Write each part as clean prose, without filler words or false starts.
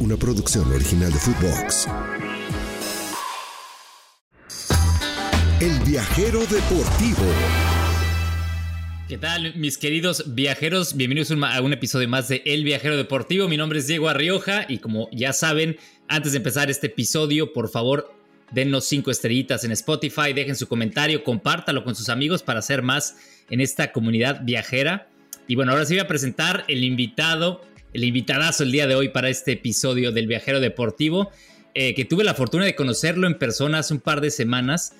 una producción original de Futvox. El Viajero Deportivo. ¿Qué tal, mis queridos viajeros? Bienvenidos a un episodio más de El Viajero Deportivo. Mi nombre es Diego Arrioja y, como ya saben, antes de empezar este episodio, por favor, dennos 5 estrellitas en Spotify, dejen su comentario, compártalo con sus amigos para hacer más en esta comunidad viajera. Y bueno, ahora sí voy a presentar el invitadazo el día de hoy para este episodio del Viajero Deportivo, que tuve la fortuna de conocerlo en persona hace un par de semanas.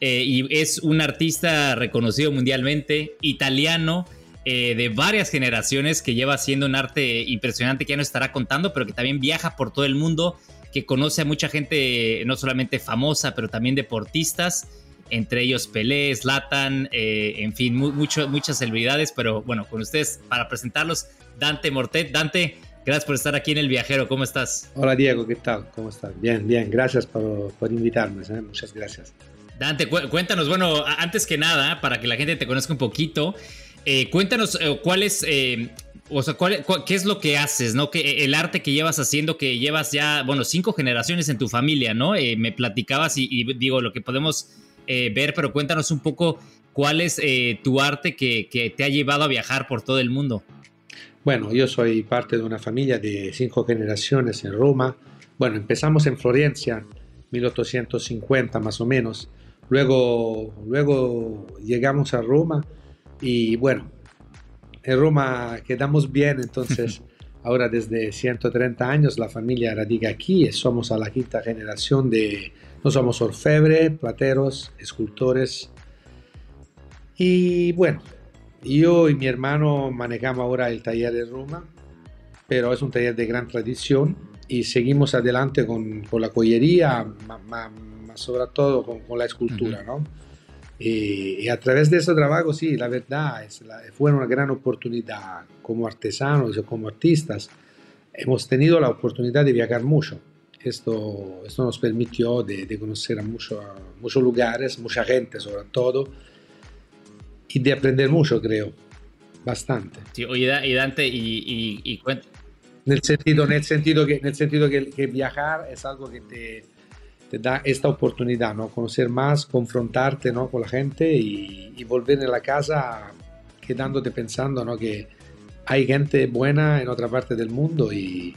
Y es un artista reconocido mundialmente, italiano, de varias generaciones, que lleva haciendo un arte impresionante que ya nos estará contando, pero que también viaja por todo el mundo, que conoce a mucha gente, no solamente famosa, pero también deportistas, entre ellos Pelé, Zlatan, en fin, muchas celebridades. Pero bueno, con ustedes, para presentarlos, Dante Mortet. Dante, gracias por estar aquí en El Viajero. ¿Cómo estás? Hola, Diego, ¿qué tal? ¿Cómo estás? Bien, bien, gracias por invitarme, ¿eh? Muchas gracias. Dante, cuéntanos, bueno, antes que nada, para que la gente te conozca un poquito, cuéntanos qué es lo que haces, ¿no? Que el arte que llevas haciendo, que llevas ya, bueno, 5 generaciones en tu familia, ¿no? Me platicabas y digo, lo que podemos ver, pero cuéntanos un poco cuál es tu arte que te ha llevado a viajar por todo el mundo. Bueno, yo soy parte de una familia de 5 generaciones en Roma. Bueno, empezamos en Florencia, 1850 más o menos. Luego llegamos a Roma y bueno, en Roma quedamos bien, entonces ahora desde 130 años la familia radica aquí y somos a la 5ª generación de... No somos orfebre, plateros, escultores y bueno, yo y mi hermano manejamos ahora el taller de Roma, pero es un taller de gran tradición y seguimos adelante con la joyería, sobre todo con la escultura, uh-huh. ¿no? Y a través de ese trabajo, sí, la verdad, fue una gran oportunidad. Como artesanos y como artistas, hemos tenido la oportunidad de viajar mucho. Esto nos permitió de conocer a muchos lugares, mucha gente sobre todo, y de aprender mucho, creo, bastante. Sí, oye, Dante, y cuéntame. En el sentido que viajar es algo que te da esta oportunidad, ¿no? Conocer más, confrontarte, ¿no? con la gente y volver a la casa quedándote pensando, ¿no? que hay gente buena en otra parte del mundo y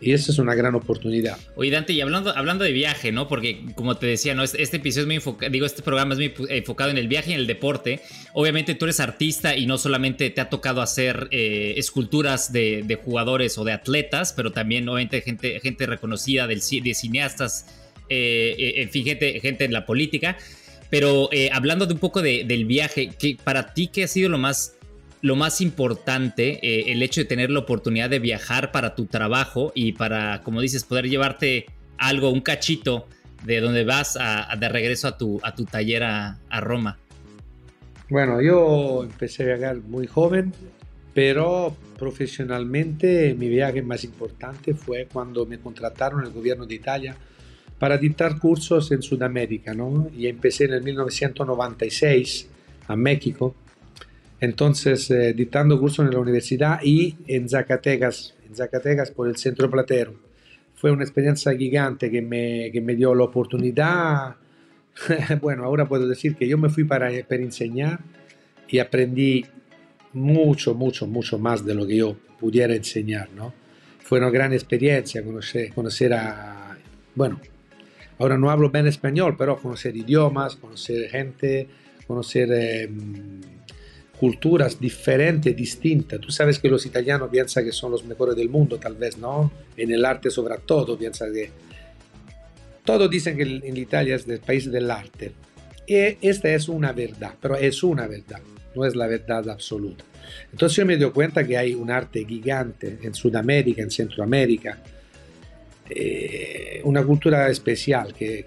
eso es una gran oportunidad. Oye, Dante, y hablando de viaje, ¿no? Porque como te decía, ¿no? Este episodio es muy este programa es muy enfocado en el viaje y en el deporte. Obviamente tú eres artista y no solamente te ha tocado hacer esculturas de jugadores o de atletas, pero también obviamente gente reconocida de cineastas, en fin, gente en la política. Pero hablando de un poco del viaje, que para ti, ¿qué ha sido lo más importante, el hecho de tener la oportunidad de viajar para tu trabajo y para, como dices, poder llevarte algo, un cachito de donde vas de regreso a tu taller a Roma? Bueno, yo empecé a viajar muy joven, pero profesionalmente mi viaje más importante fue cuando me contrataron el gobierno de Italia para dictar cursos en Sudamérica, ¿no? Y empecé en el 1996 a México. Entonces, dictando cursos en la universidad y en Zacatecas por el Centro Platero. Fue una experiencia gigante que me dio la oportunidad. Bueno, ahora puedo decir que yo me fui para enseñar y aprendí mucho más de lo que yo pudiera enseñar, ¿no? Fue una gran experiencia conocer a... Bueno, ahora no hablo bien español, pero conocer idiomas, conocer gente, conocer... culturas diferentes, distintas. Tú sabes que los italianos piensan que son los mejores del mundo, tal vez, ¿no? En el arte sobre todo piensan que... Todos dicen que en Italia es el país del arte. Y esta es una verdad, pero es una verdad, no es la verdad absoluta. Entonces yo me doy cuenta que hay un arte gigante en Sudamérica, en Centroamérica, una cultura especial que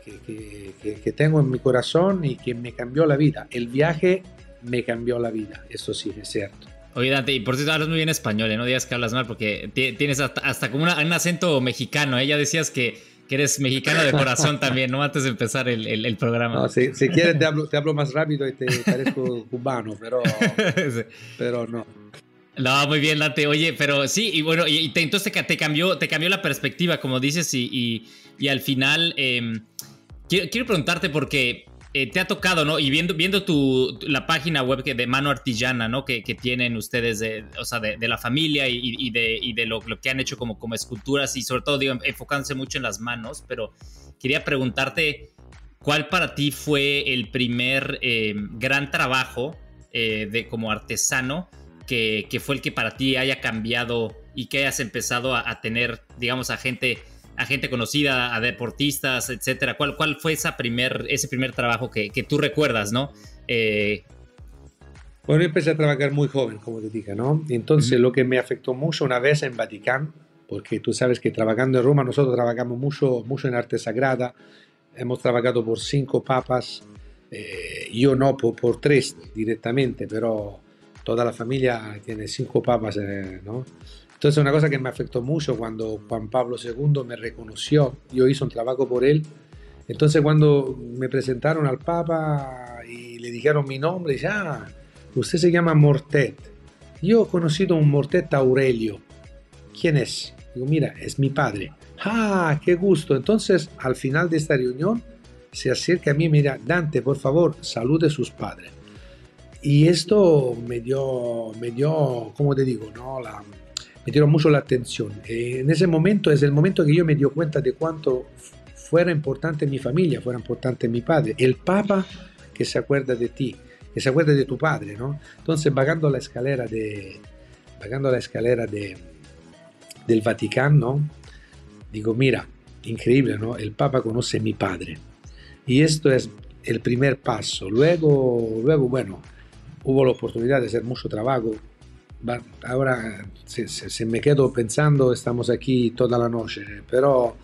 tengo en mi corazón y que me cambió la vida. El viaje... me cambió la vida, eso sí es cierto. Oye, Dante, y por cierto, hablas muy bien español, no digas que hablas mal, porque tienes hasta como un acento mexicano, ¿eh? Ya decías que eres mexicano de corazón también, ¿no? Antes de empezar el programa. No, si quieres te hablo más rápido y te parezco cubano, pero no. No, muy bien, Dante. Oye, pero sí, y bueno, entonces te cambió la perspectiva, como dices, y al final quiero preguntarte porque te ha tocado, ¿no? Y viendo la página web de Mano Artigiana, ¿no? Que tienen ustedes, de la familia y de lo que han hecho como esculturas y sobre todo, digo, enfocándose mucho en las manos, pero quería preguntarte cuál para ti fue el primer gran trabajo de como artesano que fue el que para ti haya cambiado y que hayas empezado a tener, digamos, a gente conocida, a deportistas, etcétera. ¿Cuál fue ese primer trabajo que tú recuerdas, no? Bueno, yo empecé a trabajar muy joven, como te dije, ¿no? Entonces, lo que me afectó mucho una vez en Vaticano, porque tú sabes que trabajando en Roma nosotros trabajamos mucho en arte sagrada, hemos trabajado por 5 papas, yo no, por 3 directamente, pero toda la familia tiene 5 papas, ¿no? Entonces una cosa que me afectó mucho cuando Juan Pablo II me reconoció, yo hice un trabajo por él, entonces cuando me presentaron al Papa y le dijeron mi nombre, dice, ah, usted se llama Mortet. Yo he conocido un Mortet Aurelio. ¿Quién es? Digo, mira, es mi padre. Ah, qué gusto. Entonces al final de esta reunión se acerca a mí y me dice, Dante, por favor, salude a sus padres. Y esto me dio, ¿cómo te digo? No, me tiró mucho la atención. En ese momento es el momento que yo me dio cuenta de cuánto fuera importante mi familia, fuera importante mi padre. El Papa que se acuerda de ti, que se acuerda de tu padre, ¿no? Entonces, bajando la escalera del Vaticano, digo, mira, increíble, ¿no? El Papa conoce a mi padre. Y esto es el primer paso. Luego, bueno, hubo la oportunidad de hacer mucho trabajo. Ahora, si me quedo pensando, estamos aquí toda la noche, pero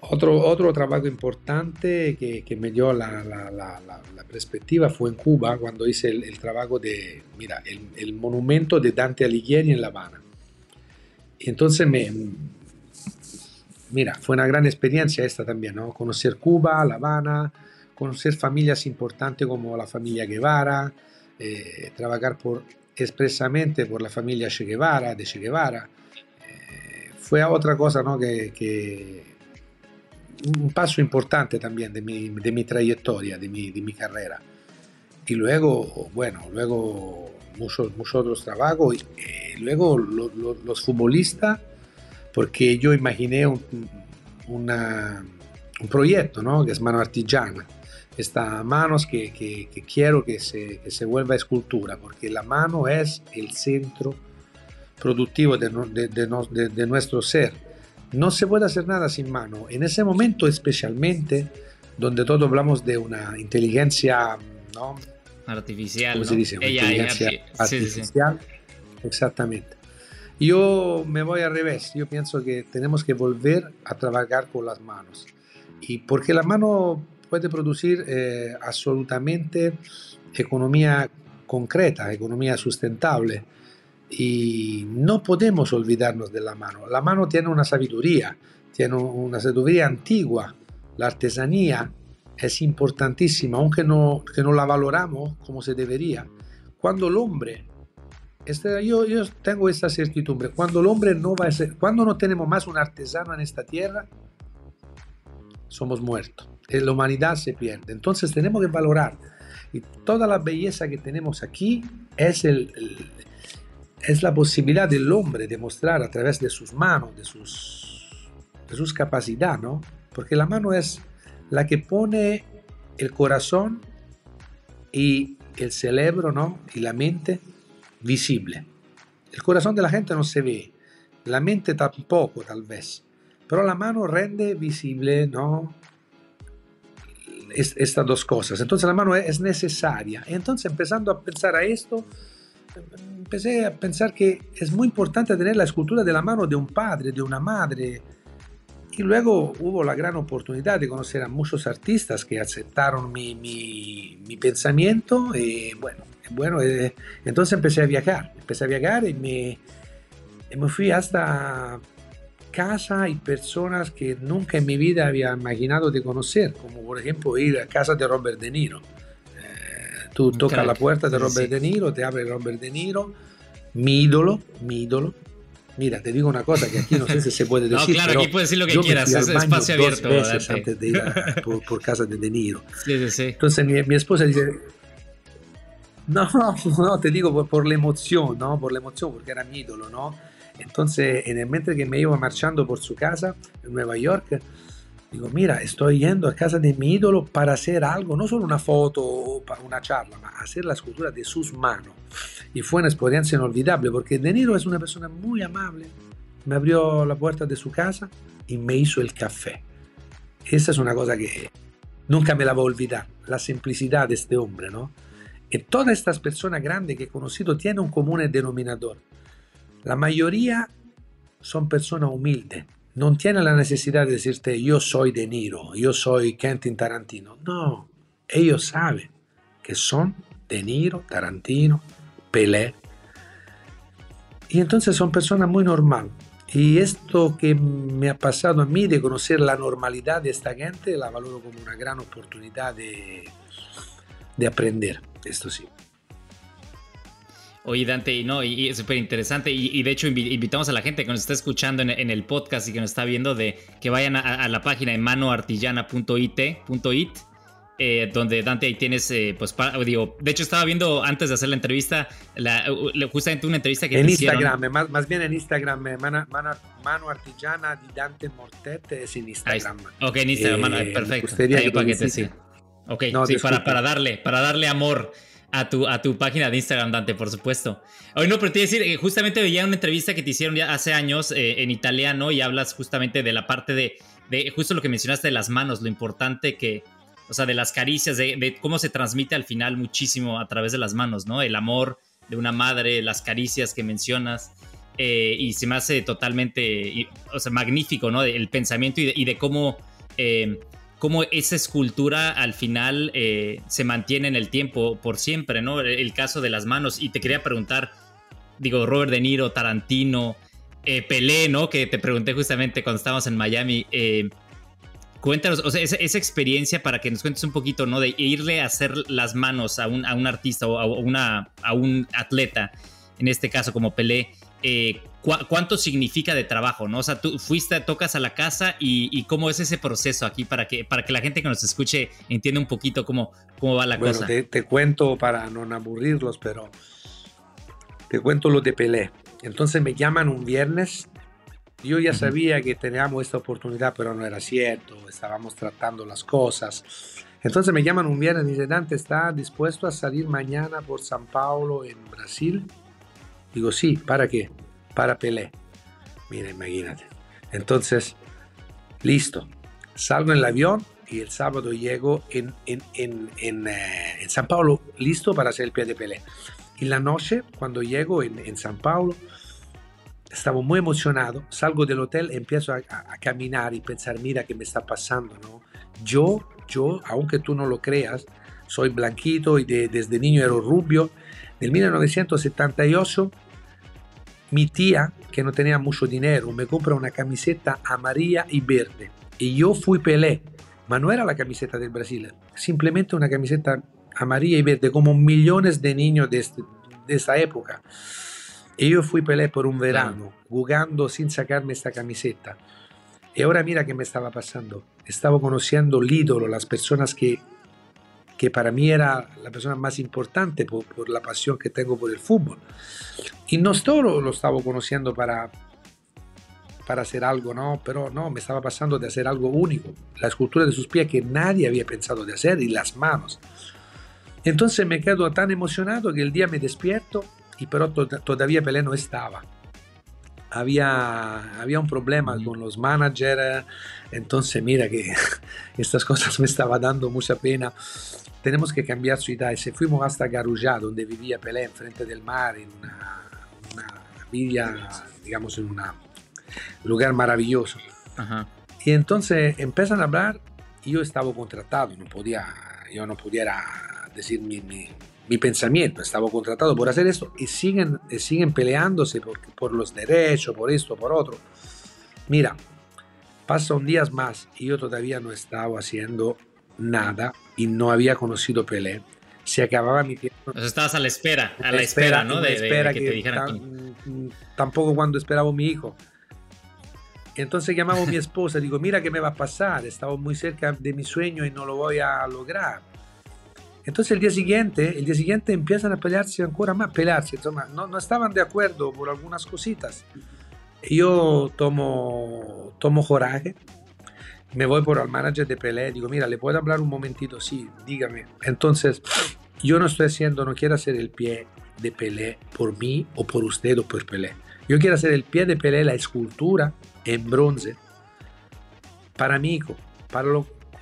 otro trabajo importante que me dio la perspectiva fue en Cuba, cuando hice el trabajo de, mira, el monumento de Dante Alighieri en La Habana. Y entonces, mira, fue una gran experiencia esta también, ¿no? Conocer Cuba, La Habana, conocer familias importantes como la familia Guevara, trabajar expresamente por la familia Che Guevara, fue otra cosa, ¿no? que un paso importante también de mi trayectoria, de mi carrera. Y luego, bueno, muchos otros trabajos, y luego los futbolistas, porque yo imaginé un proyecto, ¿no? Que es Mano Artigiana. Estas manos que quiero que se vuelva escultura, porque la mano es el centro productivo de nuestro ser. No se puede hacer nada sin mano. En ese momento especialmente, donde todos hablamos de una inteligencia, ¿no? Artificial, ¿cómo, ¿no? se dice? Inteligencia artificial. Sí. Exactamente. Yo me voy al revés. Yo pienso que tenemos que volver a trabajar con las manos. Y porque la mano puede producir absolutamente economía concreta, economía sustentable, y no podemos olvidarnos de la mano. La mano tiene una sabiduría, antigua. La artesanía es importantísima, aunque no la valoramos como se debería. Cuando el hombre, yo tengo esta certidumbre, cuando no tenemos más un artesano en esta tierra, somos muertos. La humanidad se pierde. Entonces tenemos que valorar, y toda la belleza que tenemos aquí es es la posibilidad del hombre de mostrar a través de sus manos, de sus capacidades, ¿no? Porque la mano es la que pone el corazón y el cerebro, ¿no? Y la mente visible. El corazón de la gente no se ve, la mente tampoco, tal vez, pero la mano rende visible, ¿no? Estas dos cosas. Entonces la mano es necesaria. Entonces, empezando a pensar a esto, empecé a pensar que es muy importante tener la escultura de la mano de un padre, de una madre. Y luego hubo la gran oportunidad de conocer a muchos artistas que aceptaron mi pensamiento. Y bueno, entonces empecé a viajar y me fui hasta casa y personas que nunca en mi vida había imaginado de conocer, como por ejemplo ir a casa de Robert De Niro. Tú tocas la puerta de Robert De Niro, te abre Robert De Niro, mi ídolo. Mira, te digo una cosa que aquí no sé si se puede decir. No, claro, aquí puedes decir lo que quieras, es espacio abierto. Dos veces antes de ir por casa de Niro. Sí. Entonces mi esposa dice, no, te digo por la emoción, ¿no? Por la emoción, porque era mi ídolo, ¿no? Entonces, en el momento que me iba marchando por su casa en Nueva York, digo, mira, estoy yendo a casa de mi ídolo para hacer algo, no solo una foto o para una charla, pero hacer la escultura de sus manos. Y fue una experiencia inolvidable porque De Niro es una persona muy amable. Me abrió la puerta de su casa y me hizo el café. Esa es una cosa que nunca me la voy a olvidar, la simplicidad de este hombre, ¿no? Y todas estas personas grandes que he conocido tienen un común denominador. La mayoría son personas humildes. No tiene la necesidad de decirte yo soy De Niro, yo soy Quentin Tarantino. No, ellos saben que son De Niro, Tarantino, Pelé. Y entonces son personas muy normales. Y esto que me ha pasado a mí de conocer la normalidad de esta gente, la valoro como una gran oportunidad de aprender. Esto sí. Oye, Dante, no, y es súper interesante y de hecho invitamos a la gente que nos está escuchando en el podcast y que nos está viendo de que vayan a la página de manoartillana.it, donde Dante ahí tienes, de hecho estaba viendo antes de hacer la entrevista, justamente una entrevista que en te hicieron. En Instagram, más bien en Instagram, Mano Artigiana de Dante Mortet es en Instagram. Ahí, ok, en Instagram, perfecto. Ahí para que te siga. Ok, no, sí, para darle amor a tu página de Instagram, Dante, por supuesto. Hoy no, pero te iba a decir, justamente veía una entrevista que te hicieron ya hace años en italiano y hablas justamente de la parte de justo lo que mencionaste de las manos, lo importante que, o sea, de las caricias, de cómo se transmite al final muchísimo a través de las manos, ¿no? El amor de una madre, las caricias que mencionas y se me hace totalmente, o sea, magnífico, ¿no? El pensamiento y de cómo... cómo esa escultura al final se mantiene en el tiempo por siempre, ¿no? El caso de las manos. Y te quería preguntar, digo, Robert De Niro, Tarantino, Pelé, ¿no? Que te pregunté justamente cuando estábamos en Miami. Cuéntanos, o sea, esa experiencia para que nos cuentes un poquito, ¿no? De irle a hacer las manos a un artista o a un atleta, en este caso como Pelé. ¿Cuánto significa de trabajo, ¿no? O sea, tú fuiste, tocas a la casa y cómo es ese proceso aquí para que la gente que nos escuche entienda un poquito cómo va la cosa. Bueno, te cuento para no aburrirlos, pero te cuento lo de Pelé. Entonces me llaman un viernes. Yo ya sabía que teníamos esta oportunidad, pero no era cierto. Estábamos tratando las cosas. Entonces me llaman un viernes y dicen, Dante, ¿está dispuesto a salir mañana por São Paulo en Brasil? Digo, sí, ¿para qué? Para Pelé. Mira, imagínate. Entonces, listo. Salgo en el avión y el sábado llego en São Paulo, listo para hacer el pie de Pelé. Y la noche, cuando llego en São Paulo, estaba muy emocionado. Salgo del hotel, empiezo a caminar y pensar, mira qué me está pasando, ¿no? Yo, aunque tú no lo creas, soy blanquito y desde niño era rubio. En 1978, mi tía, que no tenía mucho dinero, me compra una camiseta amarilla y verde. Y yo fui Pelé, pero no era la camiseta del Brasil, simplemente una camiseta amarilla y verde, como millones de niños de esa época. Y yo fui Pelé por un verano, jugando sin sacarme esta camiseta. Y ahora mira qué me estaba pasando. Estaba conociendo el ídolo, las personas que para mí era la persona más importante por la pasión que tengo por el fútbol. Y no solo lo estaba conociendo para hacer algo, ¿no? Pero no, me estaba pasando de hacer algo único. La escultura de sus pies que nadie había pensado de hacer y las manos. Entonces me quedo tan emocionado que el día me despierto y pero todavía Pelé no estaba. Había un problema con los managers, entonces mira que estas cosas me estaba dando mucha pena. Tenemos que cambiar ciudad. Se fuimos hasta Garujá, donde vivía Pelé, enfrente del mar, en una villa, digamos, en un lugar maravilloso. Ajá. Y entonces empiezan a hablar y yo estaba contratado, no podía decir mi pensamiento, estaba contratado por hacer esto y siguen peleándose por los derechos, por esto, por otro. Mira, pasan días más y yo todavía no estaba haciendo nada y no había conocido Pelé. se acababa mi tiempo. O sea, estabas a la espera, ¿no? De que te dijeran. Tampoco cuando esperaba a mi hijo. Entonces llamamos a mi esposa, digo, mira qué me va a pasar, estaba muy cerca de mi sueño y no lo voy a lograr. Entonces el día siguiente empiezan a pelearse ancora más, no estaban de acuerdo por algunas cositas. Yo tomo coraje, me voy por el manager de Pelé, digo, mira, ¿le puedo hablar un momentito? Sí, dígame. Entonces, yo no estoy haciendo, no quiero hacer el pie de Pelé por mí o por usted o por Pelé. Yo quiero hacer el pie de Pelé, la escultura en bronce, para mi hijo, para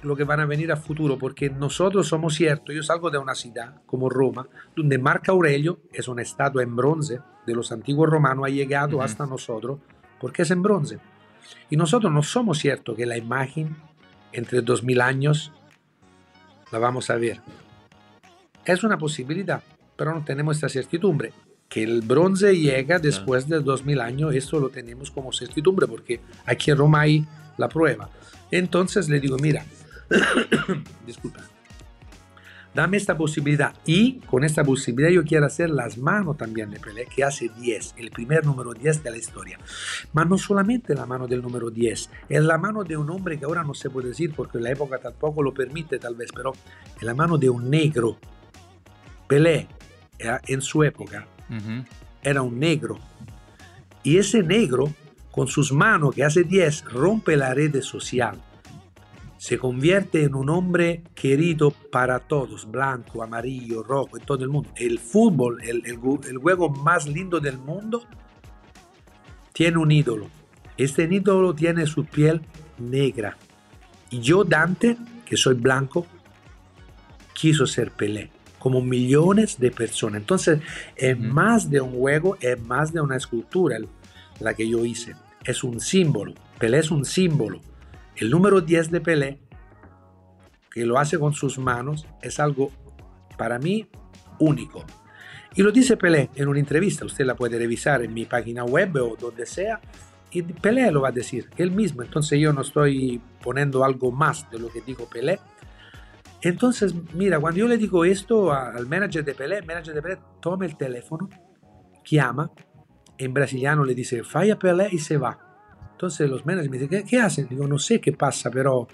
lo que van a venir a futuro, porque nosotros somos ciertos. Yo salgo de una ciudad como Roma, donde Marco Aurelio es una estatua en bronce de los antiguos romanos, ha llegado hasta nosotros porque es en bronce. Y nosotros no somos ciertos que la imagen entre 2000 años la vamos a ver. Es una posibilidad, pero no tenemos esta certidumbre. Que el bronce llega después de 2000 años, esto lo tenemos como certidumbre, porque aquí en Roma hay la prueba. Entonces le digo, mira, disculpa, dame esta posibilidad, y con esta posibilidad yo quiero hacer las manos también de Pelé, que hace 10, el primer número 10 de la historia. Pero no solamente la mano del número 10, es la mano de un hombre que ahora no se puede decir porque la época tampoco lo permite tal vez, pero es la mano de un negro. Pelé en su época era un negro, y ese negro con sus manos que hace 10 rompe la red social. Se convierte en un hombre querido para todos, blanco, amarillo, rojo, en todo el mundo. El fútbol, el juego más lindo del mundo, tiene un ídolo. Este ídolo tiene su piel negra. Y yo, Dante, que soy blanco, quiso ser Pelé, como millones de personas. Entonces, es más de un juego, es más de una escultura la que yo hice. Es un símbolo. Pelé es un símbolo. El número 10 de Pelé, que lo hace con sus manos, es algo para mí único. Y lo dice Pelé en una entrevista, usted la puede revisar en mi página web o donde sea, y Pelé lo va a decir, él mismo. Entonces yo no estoy poniendo algo más de lo que dijo Pelé. Entonces, mira, cuando yo le digo esto al manager de Pelé, el manager de Pelé toma el teléfono, llama, en brasiliano le dice, falla Pelé, y se va. Entonces los managers me dicen, ¿qué hacen? Digo, no sé qué pasa, pero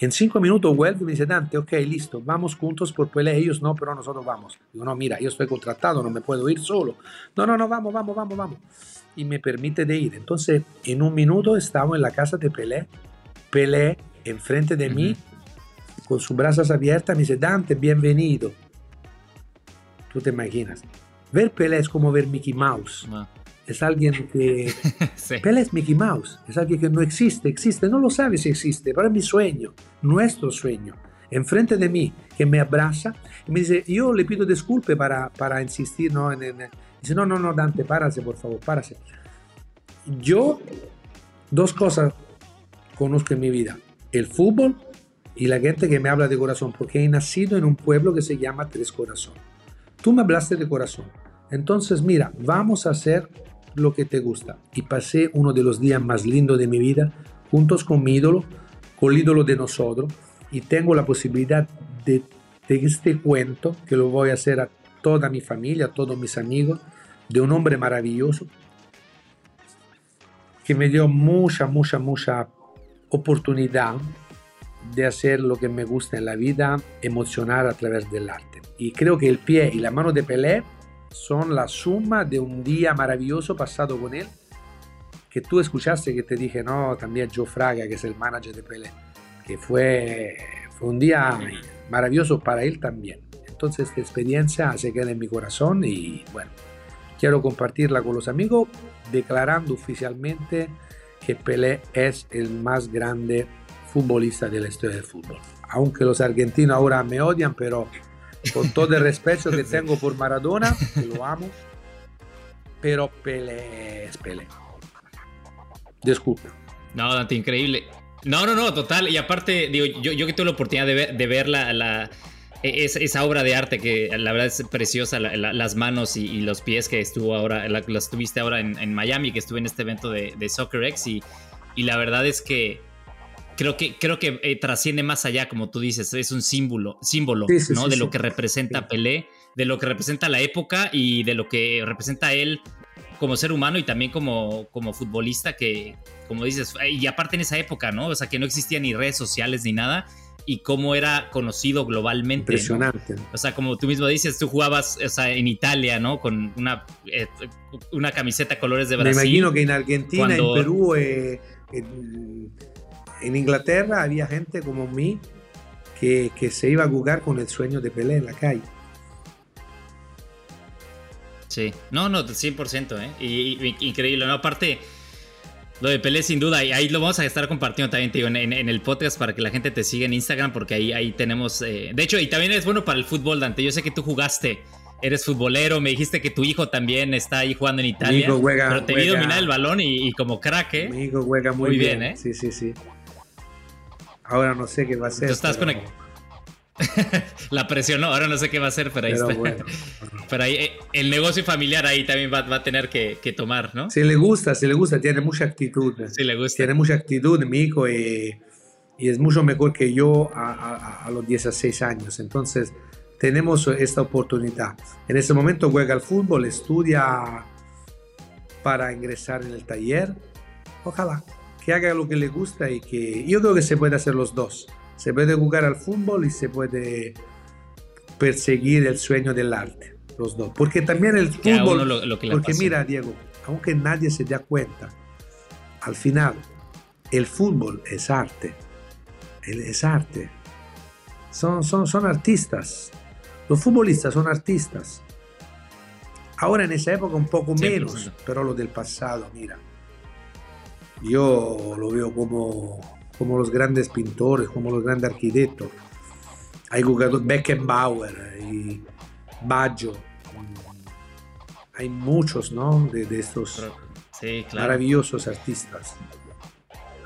en 5 minutos vuelve y me dice, Dante, ok, listo, vamos juntos por Pelé. Ellos no, pero nosotros vamos. Digo, no, mira, yo estoy contratado, no me puedo ir solo. No, vamos. Y me permite de ir. Entonces, en 1 minuto estaba en la casa de Pelé. Pelé, enfrente de mí, con sus brazos abiertas, me dice, Dante, bienvenido. Tú te imaginas. Ver Pelé es como ver Mickey Mouse. No. Es alguien que... Sí. Pelé es Mickey Mouse. Es alguien que no existe. No lo sabe si existe. Pero es mi sueño. Nuestro sueño. Enfrente de mí. Que me abraza. Y me dice, yo le pido disculpas para insistir. ¿No? Dice, no, Dante, párase, por favor, párase. Yo, 2 cosas conozco en mi vida. El fútbol y la gente que me habla de corazón. Porque he nacido en un pueblo que se llama Tres Corazones. Tú me hablaste de corazón. Entonces, mira, vamos a hacer lo que te gusta. Y pasé uno de los días más lindos de mi vida juntos con mi ídolo, con el ídolo de nosotros, y tengo la posibilidad de este cuento que lo voy a hacer a toda mi familia, a todos mis amigos, de un hombre maravilloso que me dio mucha oportunidad de hacer lo que me gusta en la vida, emocionar a través del arte. Y creo que el pie y la mano de Pelé son la suma de un día maravilloso pasado con él, que tú escuchaste que te dije, no, también Joe Fraga, que es el manager de Pelé, que fue un día maravilloso para él también. Entonces esta experiencia se queda en mi corazón y bueno, quiero compartirla con los amigos, declarando oficialmente que Pelé es el más grande futbolista de la historia del fútbol. Aunque los argentinos ahora me odian, pero con todo el respeto que tengo por Maradona, que lo amo, pero Pelé es Pelé. Disculpa. No, Dante, increíble. No, total. Y aparte, digo, yo que tuve la oportunidad de ver esa obra de arte que la verdad es preciosa, las manos y los pies que las tuviste ahora en Miami, que estuve en este evento de SoccerX, y la verdad es que creo que trasciende más allá, como tú dices, es un símbolo, sí, ¿no? Sí, de lo que representa Pelé, de lo que representa la época y de lo que representa él como ser humano y también como futbolista, que, como dices, y aparte en esa época, ¿no? O sea, que no existían ni redes sociales ni nada, y cómo era conocido globalmente. Impresionante. ¿No? O sea, como tú mismo dices, tú jugabas, o sea, en Italia, ¿no? Con una camiseta colores de Brasil. Me imagino que en Argentina, cuando... en Perú, en Inglaterra había gente como mí que se iba a jugar con el sueño de Pelé en la calle. Sí, no, 100%, ¿eh? Y increíble, ¿no? Aparte, lo de Pelé sin duda, y ahí lo vamos a estar compartiendo también, te digo, en el podcast para que la gente te siga en Instagram, porque ahí tenemos... de hecho, y también es bueno para el fútbol, Dante, yo sé que tú jugaste, eres futbolero, me dijiste que tu hijo también está ahí jugando en Italia, pero te vi dominar el balón y como crack, ¿eh? Mi hijo juega muy bien, ¿eh? Sí. Ahora no sé qué va a hacer. Tú estás conectado. La presionó, ahora no sé qué va a hacer, pero ahí pero está. Bueno. Pero ahí el negocio familiar ahí también va a tener que tomar, ¿no? Si le gusta, tiene mucha actitud. Si le gusta. Tiene mucha actitud, mi hijo, y es mucho mejor que yo a los 16 años. Entonces, tenemos esta oportunidad. En ese momento juega al fútbol, estudia para ingresar en el taller. Ojalá que haga lo que le gusta y que... Yo creo que se puede hacer los dos. Se puede jugar al fútbol y se puede perseguir el sueño del arte, los dos. Porque también el fútbol, porque mira, Diego, aunque nadie se da cuenta, al final el fútbol es arte. Es arte. Son artistas. Los futbolistas son artistas. Ahora en esa época un poco menos, pero lo del pasado, mira. Yo lo veo como los grandes pintores, como los grandes arquitectos. Hay jugadores, Beckenbauer y Baggio. Hay muchos, ¿no? De estos maravillosos artistas.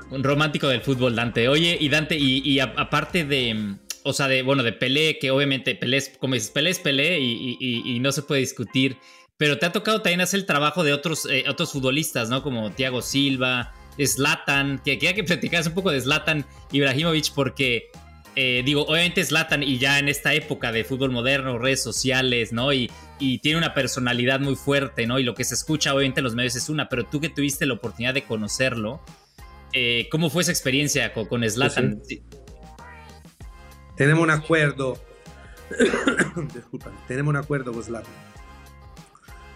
Un romántico del fútbol, Dante. Oye, y Dante, y aparte de... O sea, de Pelé, que obviamente Pelé es, como dices, Pelé y no se puede discutir. Pero te ha tocado también hacer el trabajo de otros futbolistas, ¿no? Como Thiago Silva... Zlatan, que quería que platicaras un poco de Zlatan Ibrahimovic, porque obviamente Zlatan y ya en esta época de fútbol moderno, redes sociales, ¿no? Y tiene una personalidad muy fuerte, ¿no? Y lo que se escucha obviamente en los medios es una, pero tú que tuviste la oportunidad de conocerlo, ¿cómo fue esa experiencia con Zlatan? Sí. Tenemos un acuerdo. Disculpa, tenemos un acuerdo con Zlatan.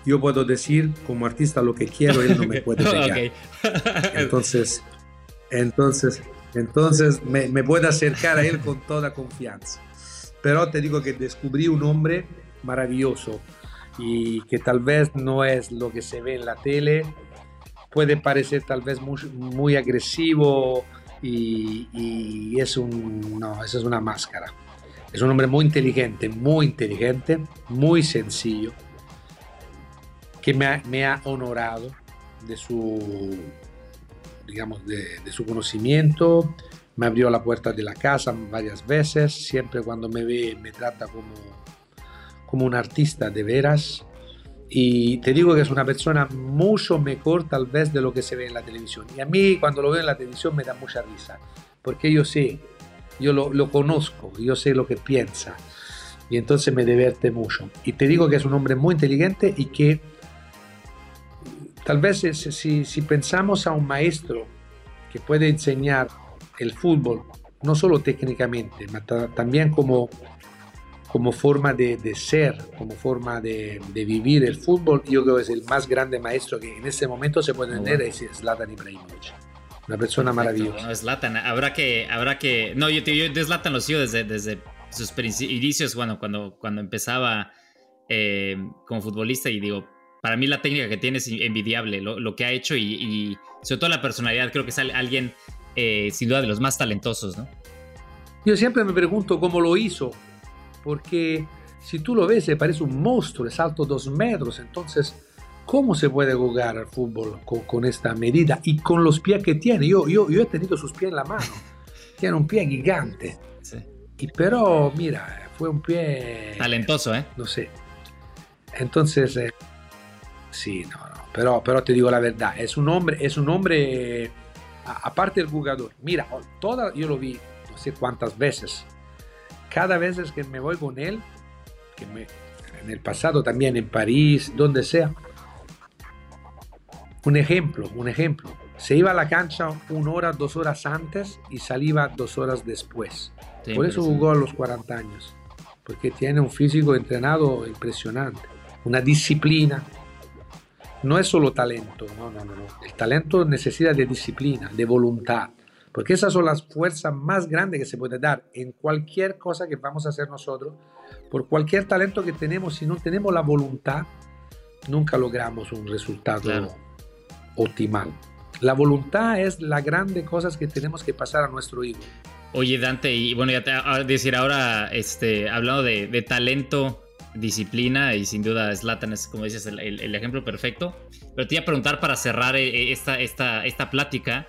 Yo puedo decir como artista lo que quiero, él no me puede pegar. Okay. Entonces me puedo acercar a él con toda confianza. Pero te digo que descubrí un hombre maravilloso y que tal vez no es lo que se ve en la tele. Puede parecer tal vez muy, muy agresivo y eso es una máscara. Es un hombre muy inteligente, muy sencillo, que me ha honorado de su, digamos, de su conocimiento. Me abrió la puerta de la casa varias veces, siempre cuando me ve me trata como un artista de veras, y te digo que es una persona mucho mejor tal vez de lo que se ve en la televisión, y a mí cuando lo veo en la televisión me da mucha risa, porque yo lo conozco, yo sé lo que piensa, y entonces me divierte mucho, y te digo que es un hombre muy inteligente y que tal vez si pensamos a un maestro que puede enseñar el fútbol, no solo técnicamente, pero también como forma de ser, como forma de vivir el fútbol, yo creo que es el más grande maestro que en este momento se puede tener, es Zlatan Ibrahimovic. Una persona maravillosa. No, Zlatan, habrá que... No, yo de Zlatan lo sigo desde sus inicios, bueno, cuando empezaba como futbolista, y digo... Para mí la técnica que tiene es envidiable, lo que ha hecho y sobre todo la personalidad. Creo que es alguien, sin duda, de los más talentosos, ¿no? Yo siempre me pregunto cómo lo hizo, porque si tú lo ves, se parece un monstruo, es alto 2 metros. Entonces, ¿cómo se puede jugar al fútbol con esta medida y con los pies que tiene? Yo he tenido sus pies en la mano, tiene un pie gigante, sí. Pero mira, fue un pie... Talentoso, ¿eh? No sé. Entonces... Sí, no, pero te digo la verdad, es un hombre aparte del jugador, mira, toda, yo lo vi no sé cuántas veces, cada vez que me voy con él, que me, en el pasado también en París, donde sea, un ejemplo, se iba a la cancha 1 hora, 2 horas antes y salía 2 horas después. Sí, por eso jugó a los 40 años, porque tiene un físico entrenado impresionante, una disciplina. No es solo talento, no. El talento necesita de disciplina, de voluntad, porque esas son las fuerzas más grandes que se puede dar en cualquier cosa que vamos a hacer nosotros, por cualquier talento que tenemos. Si no tenemos la voluntad, nunca logramos un resultado optimal. La voluntad es la grande cosa que tenemos que pasar a nuestro hijo. Oye, Dante, y bueno, ya te voy a decir ahora, hablando de talento, disciplina, y sin duda Zlatan es, como dices, el ejemplo perfecto. Pero te iba a preguntar para cerrar esta plática.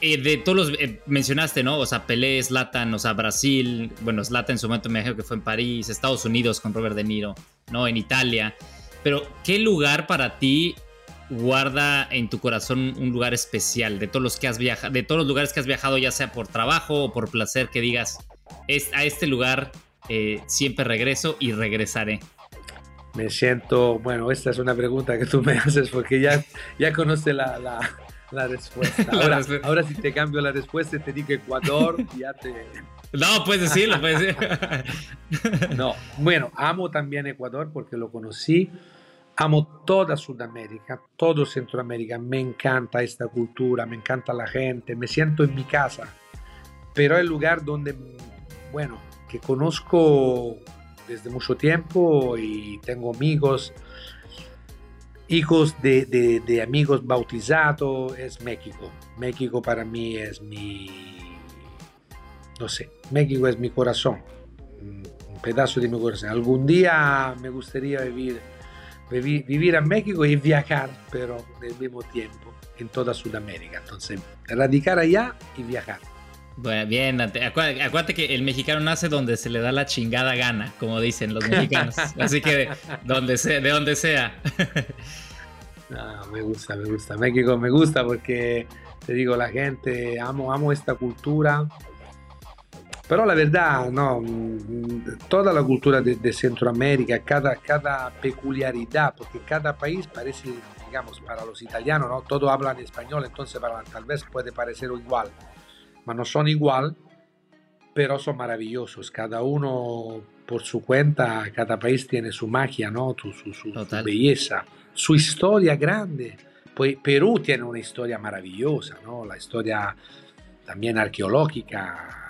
De todos los... mencionaste, ¿no? O sea, Pelé, Zlatan, o sea, Brasil. Bueno, Zlatan en su momento me imagino que fue en París, Estados Unidos con Robert De Niro, ¿no? En Italia. Pero, ¿qué lugar para ti guarda en tu corazón un lugar especial de todos los que has viajado, de todos los lugares que has viajado, ya sea por trabajo o por placer, que digas, a este lugar siempre regreso y regresaré? Me siento, bueno, esta es una pregunta que tú me haces porque ya conoces la respuesta. Ahora si te cambio la respuesta, te digo Ecuador y ya te... No, puedes decirlo, puedes decirlo. No, bueno, amo también Ecuador porque lo conocí. Amo toda Sudamérica, todo Centroamérica, me encanta esta cultura, me encanta la gente, me siento en mi casa. Pero el lugar donde, bueno, que conozco desde mucho tiempo y tengo amigos, hijos de amigos bautizados, es México. México para mí es México es mi corazón, un pedazo de mi corazón. Algún día me gustaría vivir en México y viajar, pero al mismo tiempo en toda Sudamérica. Entonces, radicar allá y viajar. Bueno, bien, acuérdate que el mexicano nace donde se le da la chingada gana, como dicen los mexicanos. Así que de donde sea. No, me gusta. México me gusta porque, te digo, la gente, amo esta cultura. Pero la verdad, no, toda la cultura de Centroamérica, cada peculiaridad, porque cada país parece, digamos, para los italianos, ¿no? Todos hablan español, entonces tal vez puede parecer igual, pero no son igual, pero son maravillosos. Cada uno por su cuenta, cada país tiene su magia, ¿no? Su belleza, su historia grande. Pues Perú tiene una historia maravillosa, ¿no? La historia también arqueológica,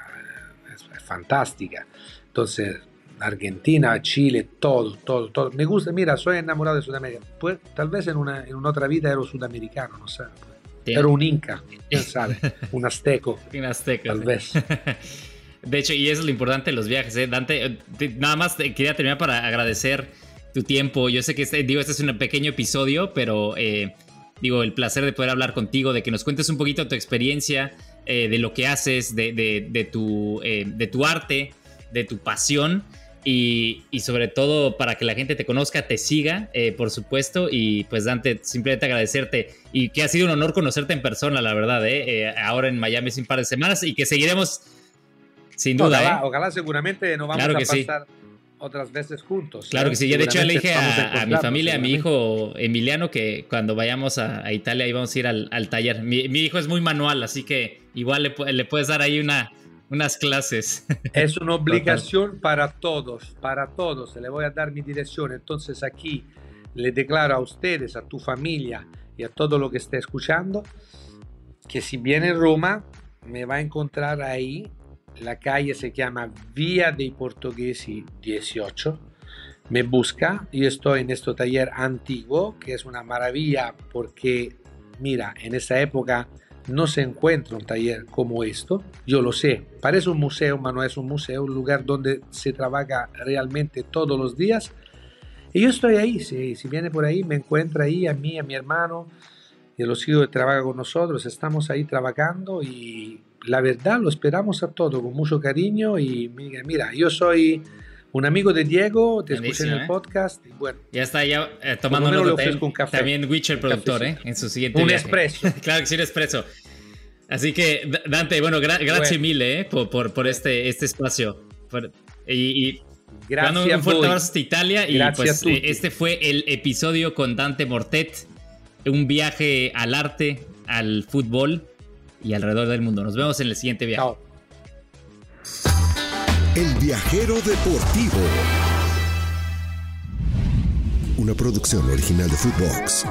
fantástica. Entonces, Argentina, Chile, todo. Me gusta, mira, soy enamorado de Sudamérica. Pues, tal vez en una otra vida era sudamericano, no sé. Era un inca, quién sabe, un azteco. Tal vez. De hecho, y eso es lo importante de los viajes, ¿eh? Dante, nada más quería terminar para agradecer tu tiempo. Yo sé que este es un pequeño episodio, pero el placer de poder hablar contigo, de que nos cuentes un poquito tu experiencia, de lo que haces, de tu arte, de tu pasión, y sobre todo para que la gente te conozca, te siga, por supuesto. Y pues, Dante, simplemente agradecerte, y que ha sido un honor conocerte en persona, la verdad, ahora en Miami es un par de semanas, y que seguiremos sin duda. Ojalá seguramente nos vamos a pasar otras veces juntos. Claro que sí, yo de hecho le dije a mi familia, a mi hijo Emiliano, que cuando vayamos a Italia íbamos a ir al taller. Mi hijo es muy manual, así que igual le puedes dar ahí unas clases. Es una obligación para todos. Le voy a dar mi dirección, entonces aquí le declaro a ustedes, a tu familia y a todo lo que esté escuchando, que si viene en Roma me va a encontrar ahí. La calle se llama Via dei Portoghesi 18. Me busca, yo estoy en este taller antiguo, que es una maravilla porque, mira, en esa época no se encuentra un taller como esto. Yo lo sé, parece un museo, pero no es un museo, un lugar donde se trabaja realmente todos los días. Y yo estoy ahí, si viene por ahí, me encuentra ahí a mí, a mi hermano, y los hijos que trabajan con nosotros, estamos ahí trabajando y... La verdad, lo esperamos a todos con mucho cariño. Y mira, yo soy Un amigo de Diego, te escuché en el podcast. Y bueno, ya está, ya tomando nota. También Witch, el productor, en su siguiente viaje. Espresso. Claro que sí, un espresso. Así que, Dante, bueno, gracias mille por este espacio. Y gracias, un fuerte abrazo hasta Italia. Y pues este fue el episodio con Dante Mortet. Un viaje al arte, al fútbol y alrededor del mundo. Nos vemos en el siguiente viaje. Chao. El Viajero Deportivo. Una producción original de Futvox.